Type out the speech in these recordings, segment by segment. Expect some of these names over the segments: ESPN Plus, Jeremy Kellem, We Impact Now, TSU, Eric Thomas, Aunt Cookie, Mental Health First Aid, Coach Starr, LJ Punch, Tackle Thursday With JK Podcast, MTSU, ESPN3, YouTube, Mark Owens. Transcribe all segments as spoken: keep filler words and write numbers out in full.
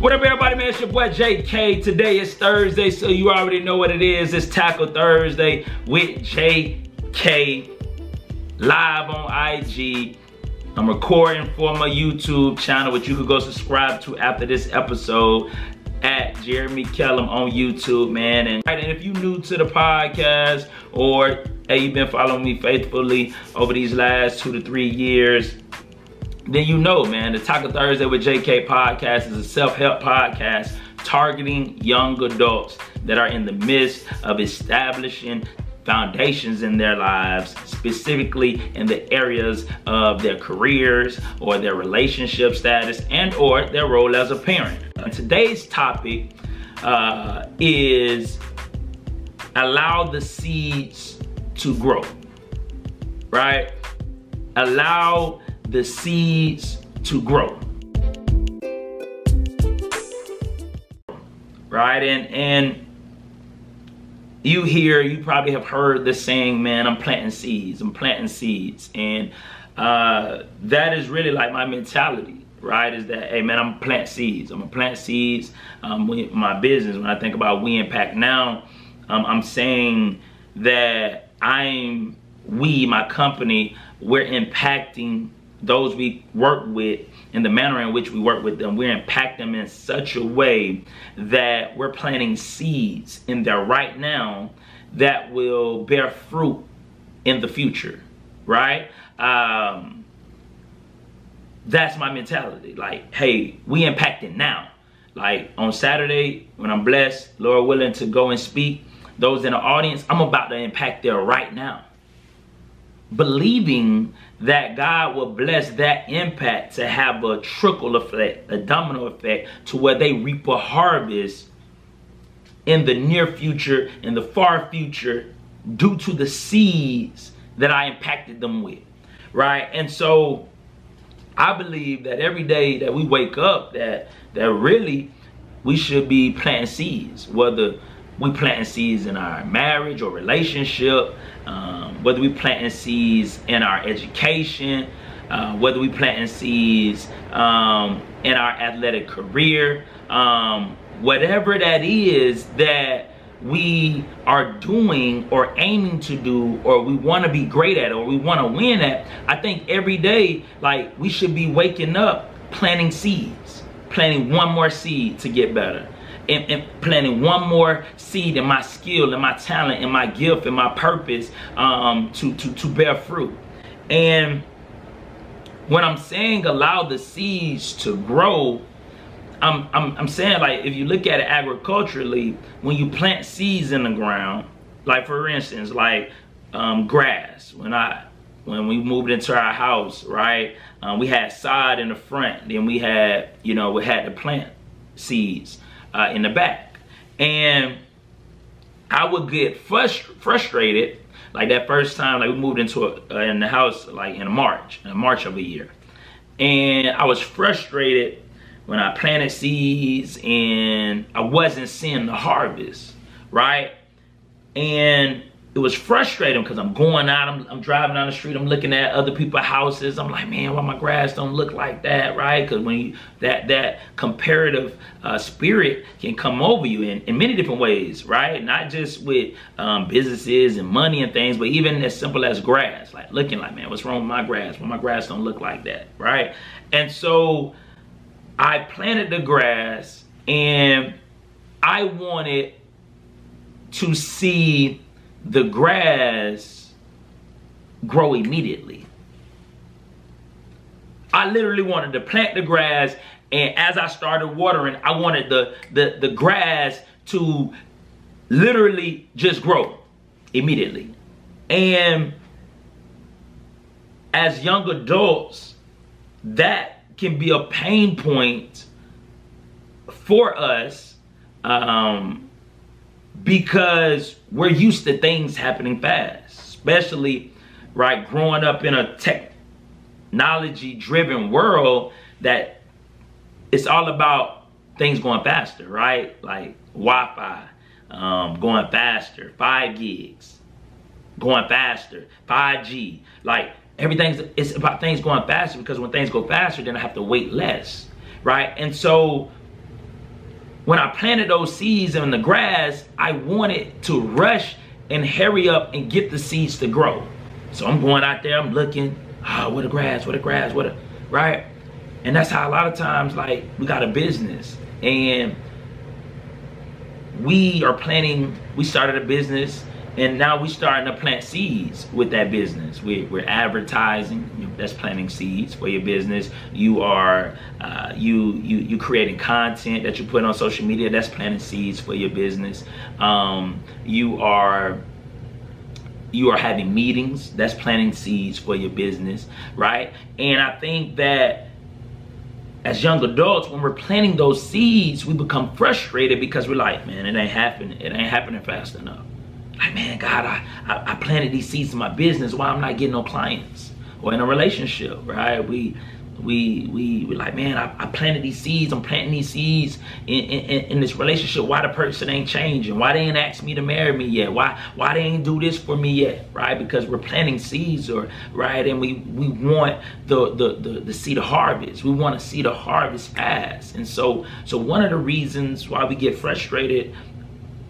What up, everybody, man? It's your boy J K. Today is Thursday, so you already know what it is. It's Tackle Thursday with J K, live on I G. I'm recording for my YouTube channel, which you could go subscribe to after this episode, at Jeremy Kellem on YouTube, man. And, and if you're new to the podcast, or hey, you've been following me faithfully over these last two to three years, then you know, man, the Tackle Thursday with J K podcast is a self-help podcast targeting young adults that are in the midst of establishing foundations in their lives, specifically in the areas of their careers or their relationship status and or their role as a parent. And today's topic uh, is allow the seeds to grow, right? Allow the seeds to grow, right? And, and you hear, you probably have heard the saying, man, I'm planting seeds, I'm planting seeds. And uh, that is really like my mentality, right? Is that, hey, man, I'm gonna plant seeds. I'm gonna plant seeds um, with my business. When I think about We Impact Now, um, I'm saying that I'm, we, my company, we're impacting those we work with and the manner in which we work with them. We impact them in such a way that we're planting seeds in there right now that will bear fruit in the future, right? Um, that's my mentality. Like, hey, we impacting now. Like on Saturday, when I'm blessed, Lord willing, to go and speak, those in the audience, I'm about to impact there right now, believing that God will bless that impact to have a trickle effect, a domino effect, to where they reap a harvest in the near future, in the far future, due to the seeds that I impacted them with, right? And so I believe that every day that we wake up, that that really we should be planting seeds, whether we planting seeds in our marriage or relationship, um, whether we planting seeds in our education, uh, whether we planting seeds um, in our athletic career, um, whatever that is that we are doing or aiming to do, or we want to be great at, or we want to win at. I think every day, like, we should be waking up planting seeds, planting one more seed to get better. And, and planting one more seed in my skill, in my talent, in my gift, in my purpose, um, to, to, to bear fruit. And when I'm saying allow the seeds to grow, I'm, I'm, I'm saying, like, if you look at it agriculturally, when you plant seeds in the ground, like for instance, like um, grass, when I when we moved into our house, right, um, we had sod in the front, then we had, you know, we had to plant seeds Uh, in the back. And I would get frust frustrated, like that first time, like we moved into a, uh, in the house, like in March, in March of a year. And I was frustrated when I planted seeds and I wasn't seeing the harvest, right? And it was frustrating because I'm going out, I'm, I'm driving down the street, I'm looking at other people's houses. I'm like, man, why my grass don't look like that, right? Because when you, that that comparative uh, spirit can come over you in, in many different ways, right? Not just with um, businesses and money and things, but even as simple as grass. Like looking like, man, what's wrong with my grass? Well, my grass don't look like that, right? And so I planted the grass and I wanted to see the grass grow immediately. I literally wanted to plant the grass, and as I started watering, I wanted the, the, the grass to literally just grow immediately. And as young adults, that can be a pain point for us, um, because we're used to things happening fast, especially, right, growing up in a technology-driven world that it's all about things going faster, right? Like Wi-Fi, um, going faster, five gigs, going faster, five G. Like everything's, it's about things going faster, because when things go faster, then I have to wait less, right? And so when I planted those seeds in the grass, I wanted to rush and hurry up and get the seeds to grow. So I'm going out there, I'm looking, ah, where the grass, where the grass, where the, right? And that's how a lot of times, like, we got a business and we are planning, we started a business and now we starting to plant seeds with that business. We, we're advertising, that's planting seeds for your business. You are, uh, you, you, you creating content that you put on social media, that's planting seeds for your business. Um, you are, you are having meetings, that's planting seeds for your business, right? And I think that as young adults, when we're planting those seeds, we become frustrated because we're like, man, it ain't happening. It ain't happening fast enough. Like, man, God, I, I, I planted these seeds in my business. Why I'm not getting no clients or in a relationship, right? We we we we're like, man, I, I planted these seeds. I'm planting these seeds in, in, in this relationship. Why the person ain't changing? Why they ain't asked me to marry me yet? Why why they ain't do this for me yet, right? Because we're planting seeds, or right, and we we want the the the, the seed to harvest. We want to see the harvest fast, and so so one of the reasons why we get frustrated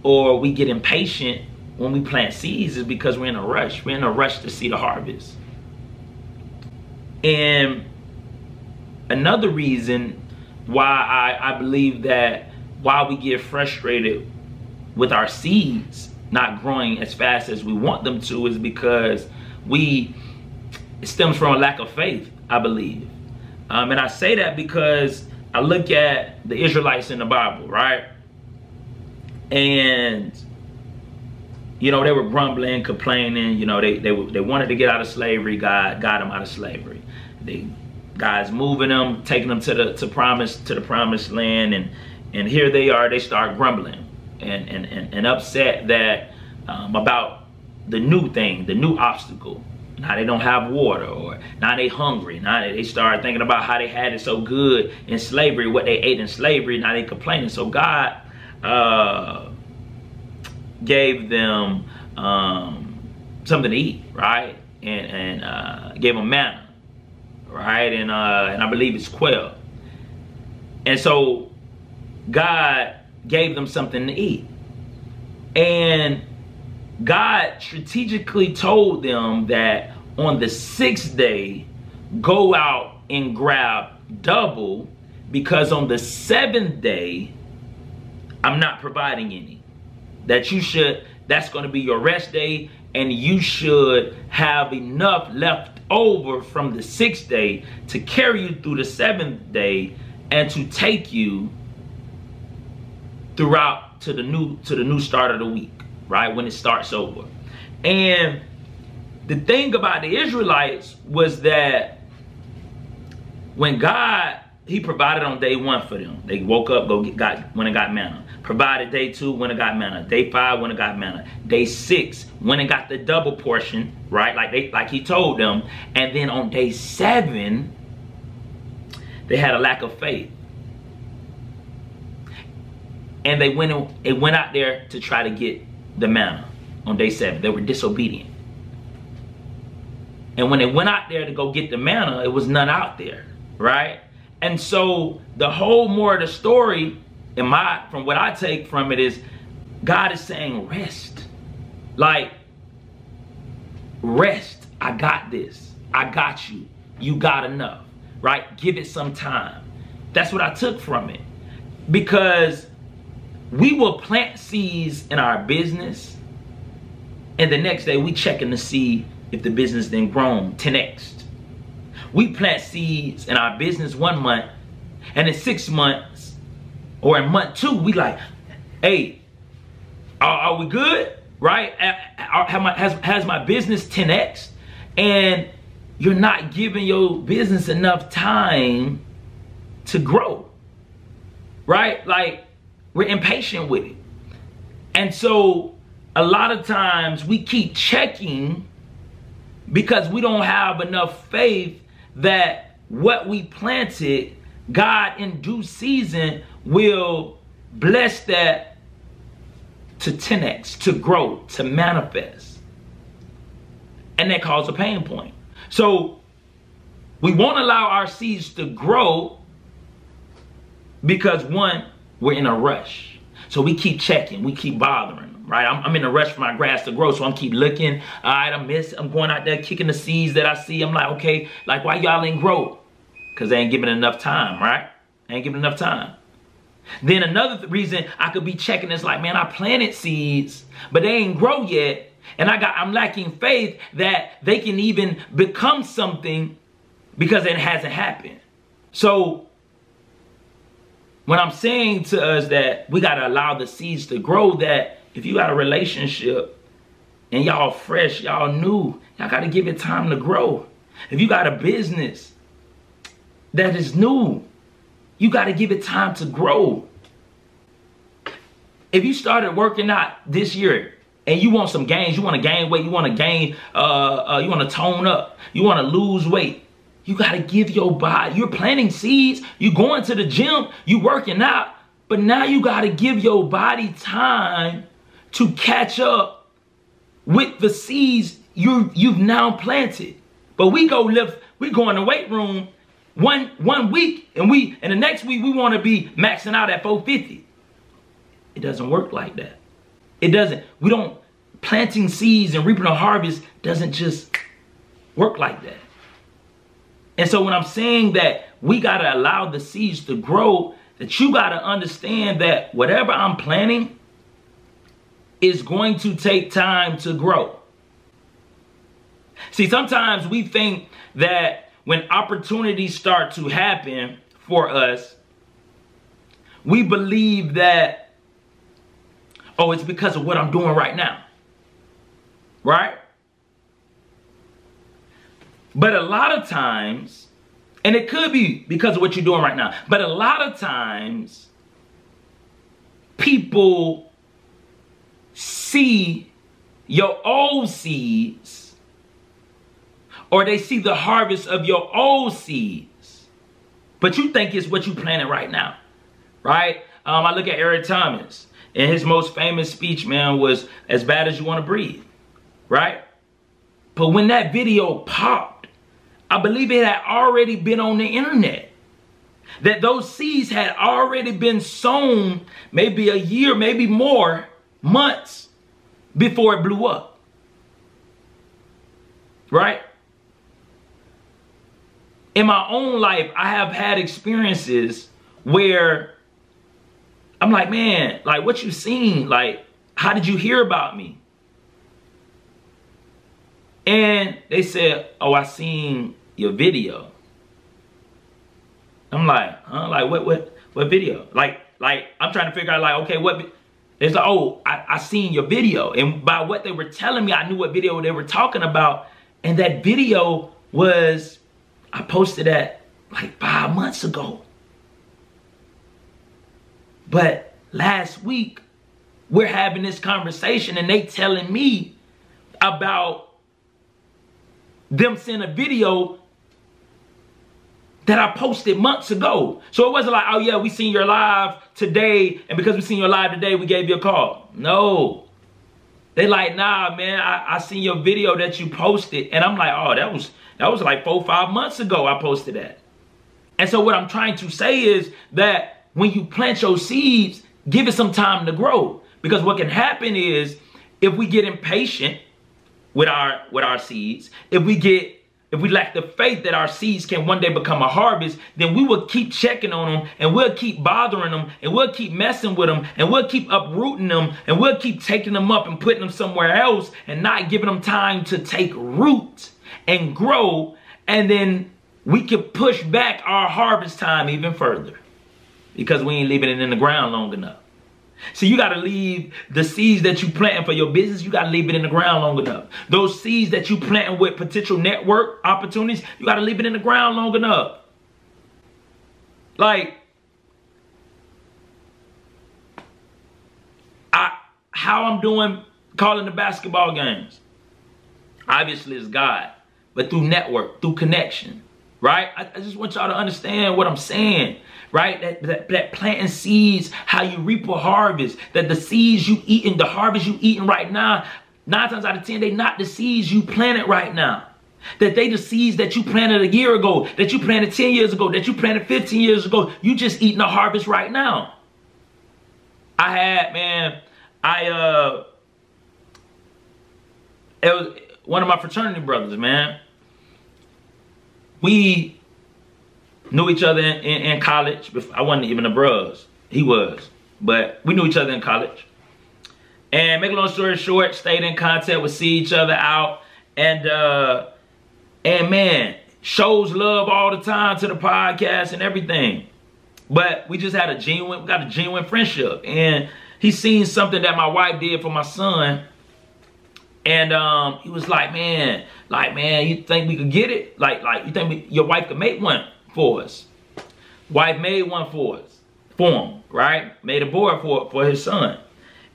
or we get impatient when we plant seeds is because we're in a rush. We're in a rush to see the harvest. And another reason why I, I believe that why we get frustrated with our seeds not growing as fast as we want them to is because we, it stems from a lack of faith, I believe. Um, and I say that because I look at the Israelites in the Bible, right? And, you know, they were grumbling, complaining, you know, they, they, they wanted to get out of slavery. God got them out of slavery. They, God's moving them, taking them to the to promise to the promised land, and and here they are. They start grumbling and and and, and upset that um, about the new thing, the new obstacle. Now they don't have water, or now they hungry. Now they, they start thinking about how they had it so good in slavery, what they ate in slavery. Now they complaining. So God uh, gave them um, something to eat, right? And and uh, gave them manna. Right, and uh, and I believe it's quail. And so God gave them something to eat. And God strategically told them that on the sixth day, go out and grab double, because on the seventh day, I'm not providing any. That you should, that's gonna be your rest day, and you should have enough left over from the sixth day to carry you through the seventh day and to take you throughout to the new to the new start of the week, right? When it starts over. And the thing about the Israelites was that when God, he provided on day one for them. They woke up, go get got when it got manna. Provided day two, when it got manna. Day five, when it got manna. Day six, when it got the double portion, right? Like they, like he told them. And then on day seven, they had a lack of faith. And they went, they went out there to try to get the manna on day seven. They were disobedient. And when they went out there to go get the manna, it was none out there, right? And so the whole more of the story, in my, from what I take from it, is God is saying rest. Like, rest. I got this. I got you. You got enough, right? Give it some time. That's what I took from it. Because we will plant seeds in our business, and the next day we checking to see if the business then grown ten X. We plant seeds in our business one month, and in six months, or in month two, we like, hey, are, are we good? Right? Have my, has, has my business ten X? And you're not giving your business enough time to grow, right? Like, we're impatient with it. And so a lot of times we keep checking because we don't have enough faith that what we planted, God in due season will bless that to ten X, to grow, to manifest. And that causes a pain point. So we won't allow our seeds to grow because, one, we're in a rush. So we keep checking, we keep bothering them, right? I'm, I'm in a rush for my grass to grow, so I'm keep looking. All right, I miss, I'm going out there kicking the seeds that I see. I'm like, okay, like why y'all ain't grow? Because they ain't giving enough time, right? They ain't giving enough time. Then another th- reason I could be checking is like, man, I planted seeds, but they ain't grow yet. And I got, I'm lacking faith that they can even become something because it hasn't happened. So what I'm saying to us that we got to allow the seeds to grow, that if you got a relationship and y'all fresh, y'all new, y'all got to give it time to grow. If you got a business that is new, you got to give it time to grow. If you started working out this year, and you want some gains, you want to gain weight, you want to gain, uh, uh, you want to tone up, you want to lose weight. You got to give your body, you're planting seeds, you're going to the gym, you're working out, but now you got to give your body time to catch up with the seeds you, you've now planted. But we go lift, we go in the weight room one, one week, and we, and the next week we want to be maxing out at four fifty. It doesn't work like that. It doesn't, we don't, planting seeds and reaping a harvest doesn't just work like that. And so when I'm saying that we got to allow the seeds to grow, that you got to understand that whatever I'm planting is going to take time to grow. See, sometimes we think that when opportunities start to happen for us, we believe that, oh, it's because of what I'm doing right now, right? But a lot of times, and it could be because of what you're doing right now, but a lot of times, people see your old seeds, or they see the harvest of your old seeds, but you think it's what you planted right now, right? Um, I look at Eric Thomas. And his most famous speech, man, was as bad as you want to breathe, right? But when that video popped, I believe it had already been on the internet. That those seeds had already been sown maybe a year, maybe more, months before it blew up, right? In my own life, I have had experiences where I'm like, man, like what you seen? Like, how did you hear about me? And they said, oh, I seen your video. I'm like, huh? Like what, what, what video? Like, like I'm trying to figure out like, okay, what? It's like, oh, I, I seen your video. And by what they were telling me, I knew what video they were talking about. And that video was, I posted that like five months ago. But last week, we're having this conversation and they telling me about them seeing a video that I posted months ago. So it wasn't like, oh yeah, we seen your live today, and because we seen your live today, we gave you a call. No. They like, nah, man, I, I seen your video that you posted. And I'm like, oh, that was that was like four, five months ago I posted that. And so what I'm trying to say is that when you plant your seeds, give it some time to grow. Because what can happen is if we get impatient with our with our seeds, if we get if we lack the faith that our seeds can one day become a harvest, then we will keep checking on them and we'll keep bothering them and we'll keep messing with them and we'll keep uprooting them and we'll keep taking them up and putting them somewhere else and not giving them time to take root and grow, and then we can push back our harvest time even further. Because we ain't leaving it in the ground long enough. So you got to leave the seeds that you planting for your business, you got to leave it in the ground long enough. Those seeds that you planting with potential network opportunities, you got to leave it in the ground long enough. Like, I, how I'm doing calling the basketball games. Obviously it's God, but through network, through connection. Right? I, I just want y'all to understand what I'm saying, right? That, that, that planting seeds, how you reap a harvest, that the seeds you eating, the harvest you eating right now, nine times out of ten, they not the seeds you planted right now. That they the seeds that you planted a year ago, that you planted ten years ago, that you planted fifteen years ago. You just eating the harvest right now. I had, man, I, uh, it was one of my fraternity brothers, man. We knew each other in, in, in college. I wasn't even a bros. He was. But we knew each other in college. And make a long story short, stayed in contact, would see each other out. And, uh, and man, shows love all the time to the podcast and everything. But we just had a genuine, we got a genuine friendship. And he seen something that my wife did for my son. And um, he was like, man, like, man, you think we could get it? Like, like you think we, your wife could make one for us? Wife made one for us, for him, right? Made a board for, for his son.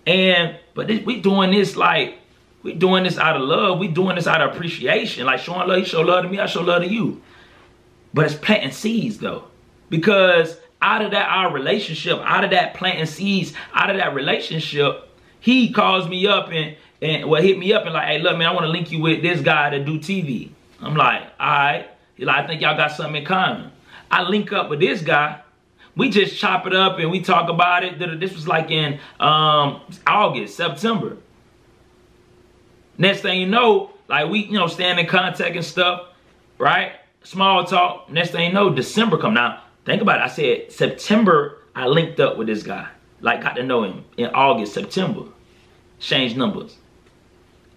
And, but this, we doing this like, we doing this out of love. We doing this out of appreciation. Like showing love, you show love to me, I show love to you. But it's planting seeds though. Because out of that, our relationship, out of that planting seeds, out of that relationship, he calls me up and, and well, hit me up and like, hey, look, man, I want to link you with this guy that do T V. I'm like, all right. He's like, I think y'all got something in common. I link up with this guy. We just chop it up and we talk about it. This was like in um, August, September. Next thing you know, like we, you know, staying in contact and stuff, right? Small talk. Next thing you know, December come now. Think about it. I said September, I linked up with this guy. Like, got to know him in August, September. Changed numbers.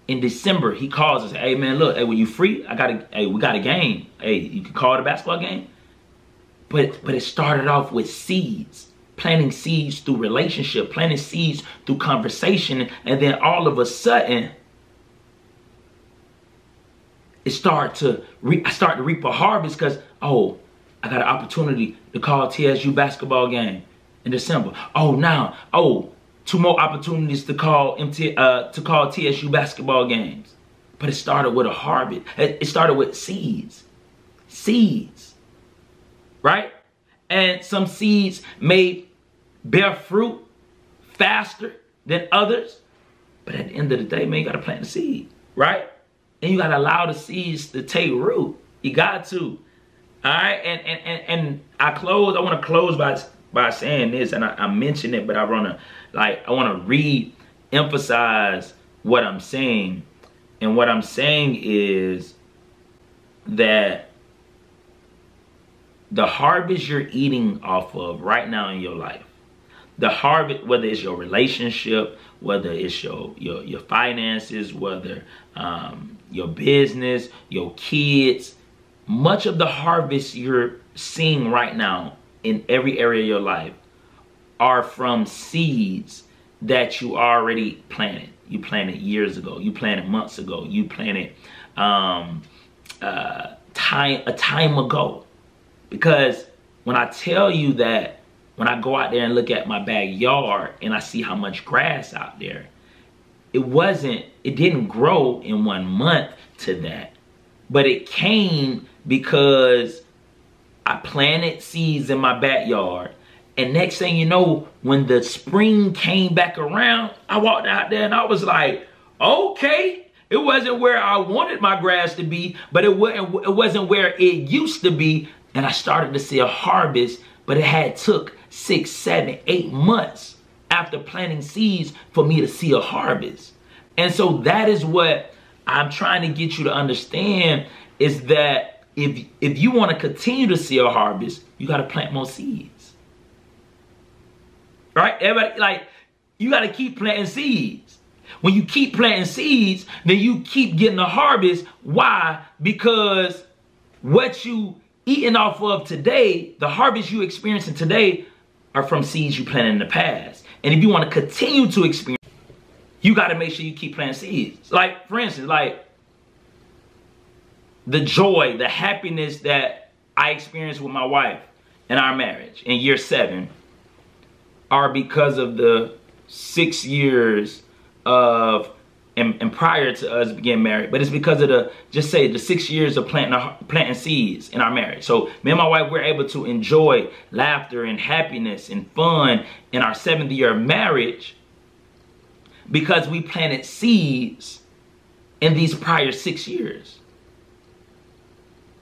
In December, he calls us. Hey, man, look. Hey, were you free? I got a, hey, we got a game. Hey, you can call it a basketball game. But, but it started off with seeds. Planting seeds through relationship. Planting seeds through conversation. And then all of a sudden, it started to, re I started to reap a harvest because, oh, I got an opportunity to call T S U basketball game in December. Oh, now, oh, two more opportunities to call M T, uh, to call T S U basketball games. But it started with a harvest. It started with seeds, seeds, right? And some seeds may bear fruit faster than others. But at the end of the day, man, you gotta plant the seed, right? And you gotta allow the seeds to take root. You got to. All right, and, and, and, and I close, I want to close by, by saying this, and I, I mentioned it, but I want to, like, I want to re-emphasize what I'm saying. And what I'm saying is that the harvest you're eating off of right now in your life, the harvest, whether it's your relationship, whether it's your, your, your finances, whether um, your business, your kids, much of the harvest you're seeing right now in every area of your life are from seeds that you already planted. You planted years ago. You planted months ago. You planted um, uh, time, a time ago. Because when I tell you that, when I go out there and look at my backyard and I see how much grass out there, it wasn't, it didn't grow in one month to that. But it came because I planted seeds in my backyard. And next thing you know, when the spring came back around, I walked out there and I was like, okay. It wasn't where I wanted my grass to be, but it wasn't, it wasn't where it used to be. And I started to see a harvest, but it had took six, seven, eight months after planting seeds for me to see a harvest. And so that is what I'm trying to get you to understand, is that if if you want to continue to see a harvest, you got to plant more seeds. Right? Everybody, like, you got to keep planting seeds. When you keep planting seeds, then you keep getting a harvest. Why? Because what you eating off of today, the harvest you experiencing today, are from seeds you planted in the past. And if you want to continue to experience, you got to make sure you keep planting seeds. Like, for instance, like the joy, the happiness that I experienced with my wife in our marriage in year seven are because of the six years of, and, and prior to us getting married, but it's because of the, just say the six years of planting, planting seeds in our marriage. So me and my wife were able to enjoy laughter and happiness and fun in our seventh year of marriage, because we planted seeds in these prior six years.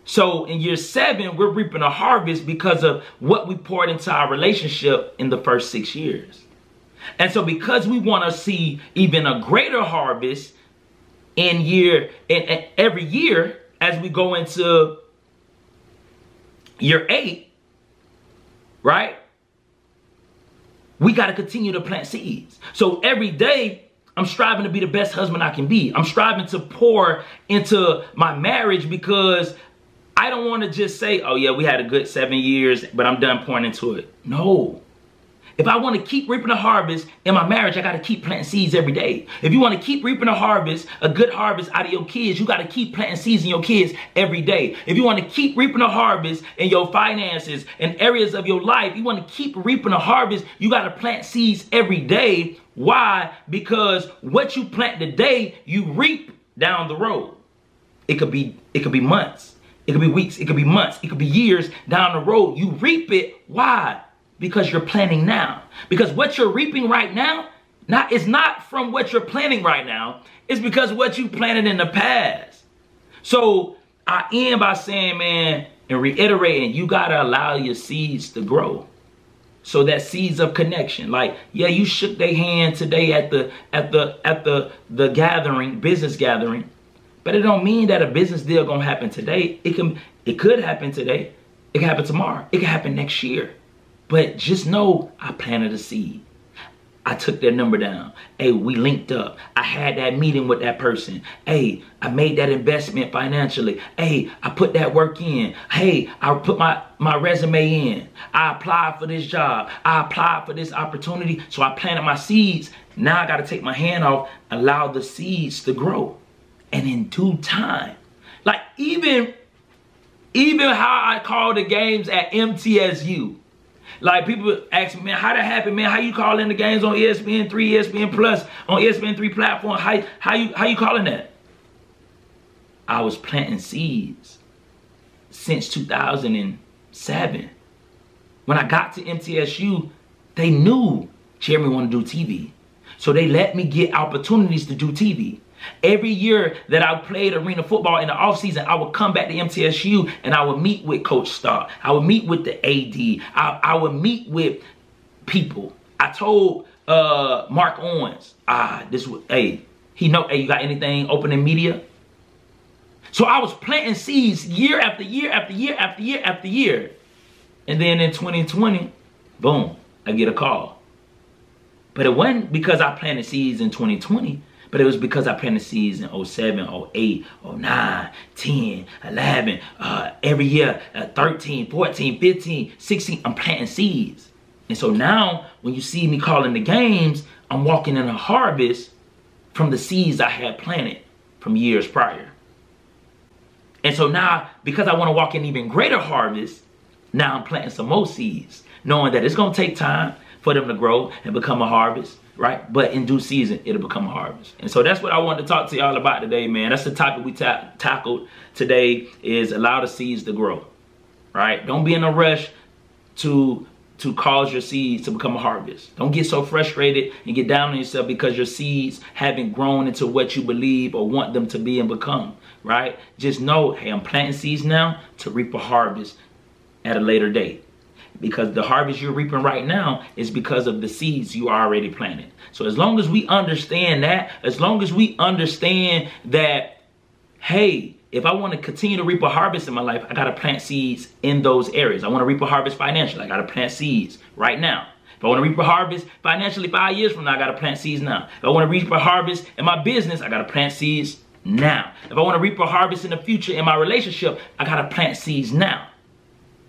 So in year seven, we're reaping a harvest because of what we poured into our relationship in the first six years. And so because we want to see even a greater harvest in year, in, in every year as we go into year eight, right? We got to continue to plant seeds. So every day, I'm striving to be the best husband I can be. I'm striving to pour into my marriage because I don't want to just say, oh yeah, we had a good seven years, but I'm done pouring into it. No. If I want to keep reaping a harvest in my marriage, I got to keep planting seeds every day. If you want to keep reaping a harvest, a good harvest out of your kids, you got to keep planting seeds in your kids every day. If you want to keep reaping a harvest in your finances and areas of your life, you want to keep reaping a harvest, you got to plant seeds every day. Why? Because what you plant today, you reap down the road. It could be, it could be months. It could be weeks. It could be months. It could be years down the road. You reap it. Why? Because you're planting now. Because what you're reaping right now, not, it's not from what you're planting right now. It's because what you planted in the past. So I end by saying, man, and reiterating, you got to allow your seeds to grow. So that seeds of connection, like, yeah, you shook their hand today at the at the at the the gathering, business gathering, but it don't mean that a business deal gonna happen today. It can, it could happen today. It can happen tomorrow. It can happen next year. But just know I planted a seed. I took their number down. Hey, we linked up. I had that meeting with that person. Hey, I made that investment financially. Hey, I put that work in. Hey, I put my, my resume in. I applied for this job. I applied for this opportunity. So I planted my seeds. Now I got to take my hand off, allow the seeds to grow. And in due time, like even, even how I call the games at M T S U. Like, people ask me, man, how that happened, man? How you calling the games on E S P N three, E S P N Plus, on E S P N three platform? How, how, you, how you calling that? I was planting seeds since two thousand seven. When I got to M T S U, they knew Jeremy wanted to do T V. So they let me get opportunities to do T V. Every year that I played arena football in the offseason, I would come back to M T S U and I would meet with Coach Starr. I would meet with the A D. I, I would meet with people. I told uh, Mark Owens, ah, this was, hey, he know, hey, you got anything open in media? So I was planting seeds year after year after year after year after year. And then in twenty twenty, boom, I get a call. But it wasn't because I planted seeds in twenty twenty. But it was because I planted seeds in oh seven, oh eight, oh nine, ten, eleven, uh, every year, uh, thirteen, fourteen, fifteen, sixteen, I'm planting seeds. And so now when you see me calling the games, I'm walking in a harvest from the seeds I had planted from years prior. And so now, because I want to walk in even greater harvest, now I'm planting some more seeds, knowing that it's going to take time for them to grow and become a harvest. Right? But in due season, it'll become a harvest. And so that's what I wanted to talk to y'all about today, man. That's the topic we ta tackled today, is allow the seeds to grow, right? Don't be in a rush to, to cause your seeds to become a harvest. Don't get so frustrated and get down on yourself because your seeds haven't grown into what you believe or want them to be and become, right? Just know, hey, I'm planting seeds now to reap a harvest at a later date. Because the harvest you're reaping right now is because of the seeds you already planted. So as long as we understand that, as long as we understand that, hey, if I want to continue to reap a harvest in my life, I got to plant seeds in those areas. I want to reap a harvest financially. I got to plant seeds right now. If I want to reap a harvest financially five years from now, I got to plant seeds now. If I want to reap a harvest in my business, I got to plant seeds now. If I want to reap a harvest in the future in my relationship, I got to plant seeds now.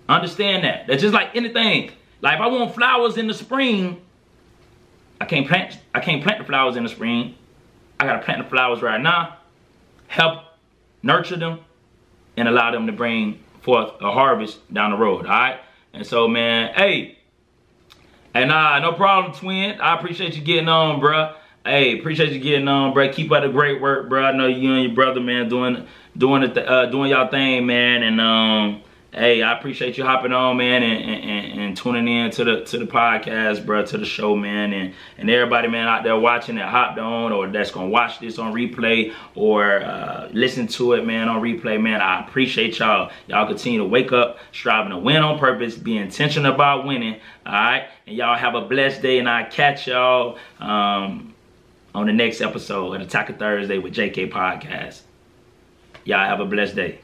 Understand that. That's just like anything. Like if I want flowers in the spring, I can't plant I can't plant the flowers in the spring. I gotta plant the flowers right now, help nurture them, and allow them to bring forth a harvest down the road. Alright? And so, man, hey. And uh, no problem, twin. I appreciate you getting on, bruh. Hey, appreciate you getting on, bruh. Keep up the great work, bruh. I know you and your brother, man, doing doing it uh doing y'all thing, man, and um hey, I appreciate you hopping on, man, and, and, and tuning in to the to the podcast, bro, to the show, man, and, and everybody, man, out there watching that hopped on or that's gonna watch this on replay or uh, listen to it, man, on replay, man. I appreciate y'all. Y'all continue to wake up, striving to win on purpose, be intentional about winning, all right? And y'all have a blessed day, and I'll catch y'all um, on the next episode of the Tackle Thursday with J K Podcast. Y'all have a blessed day.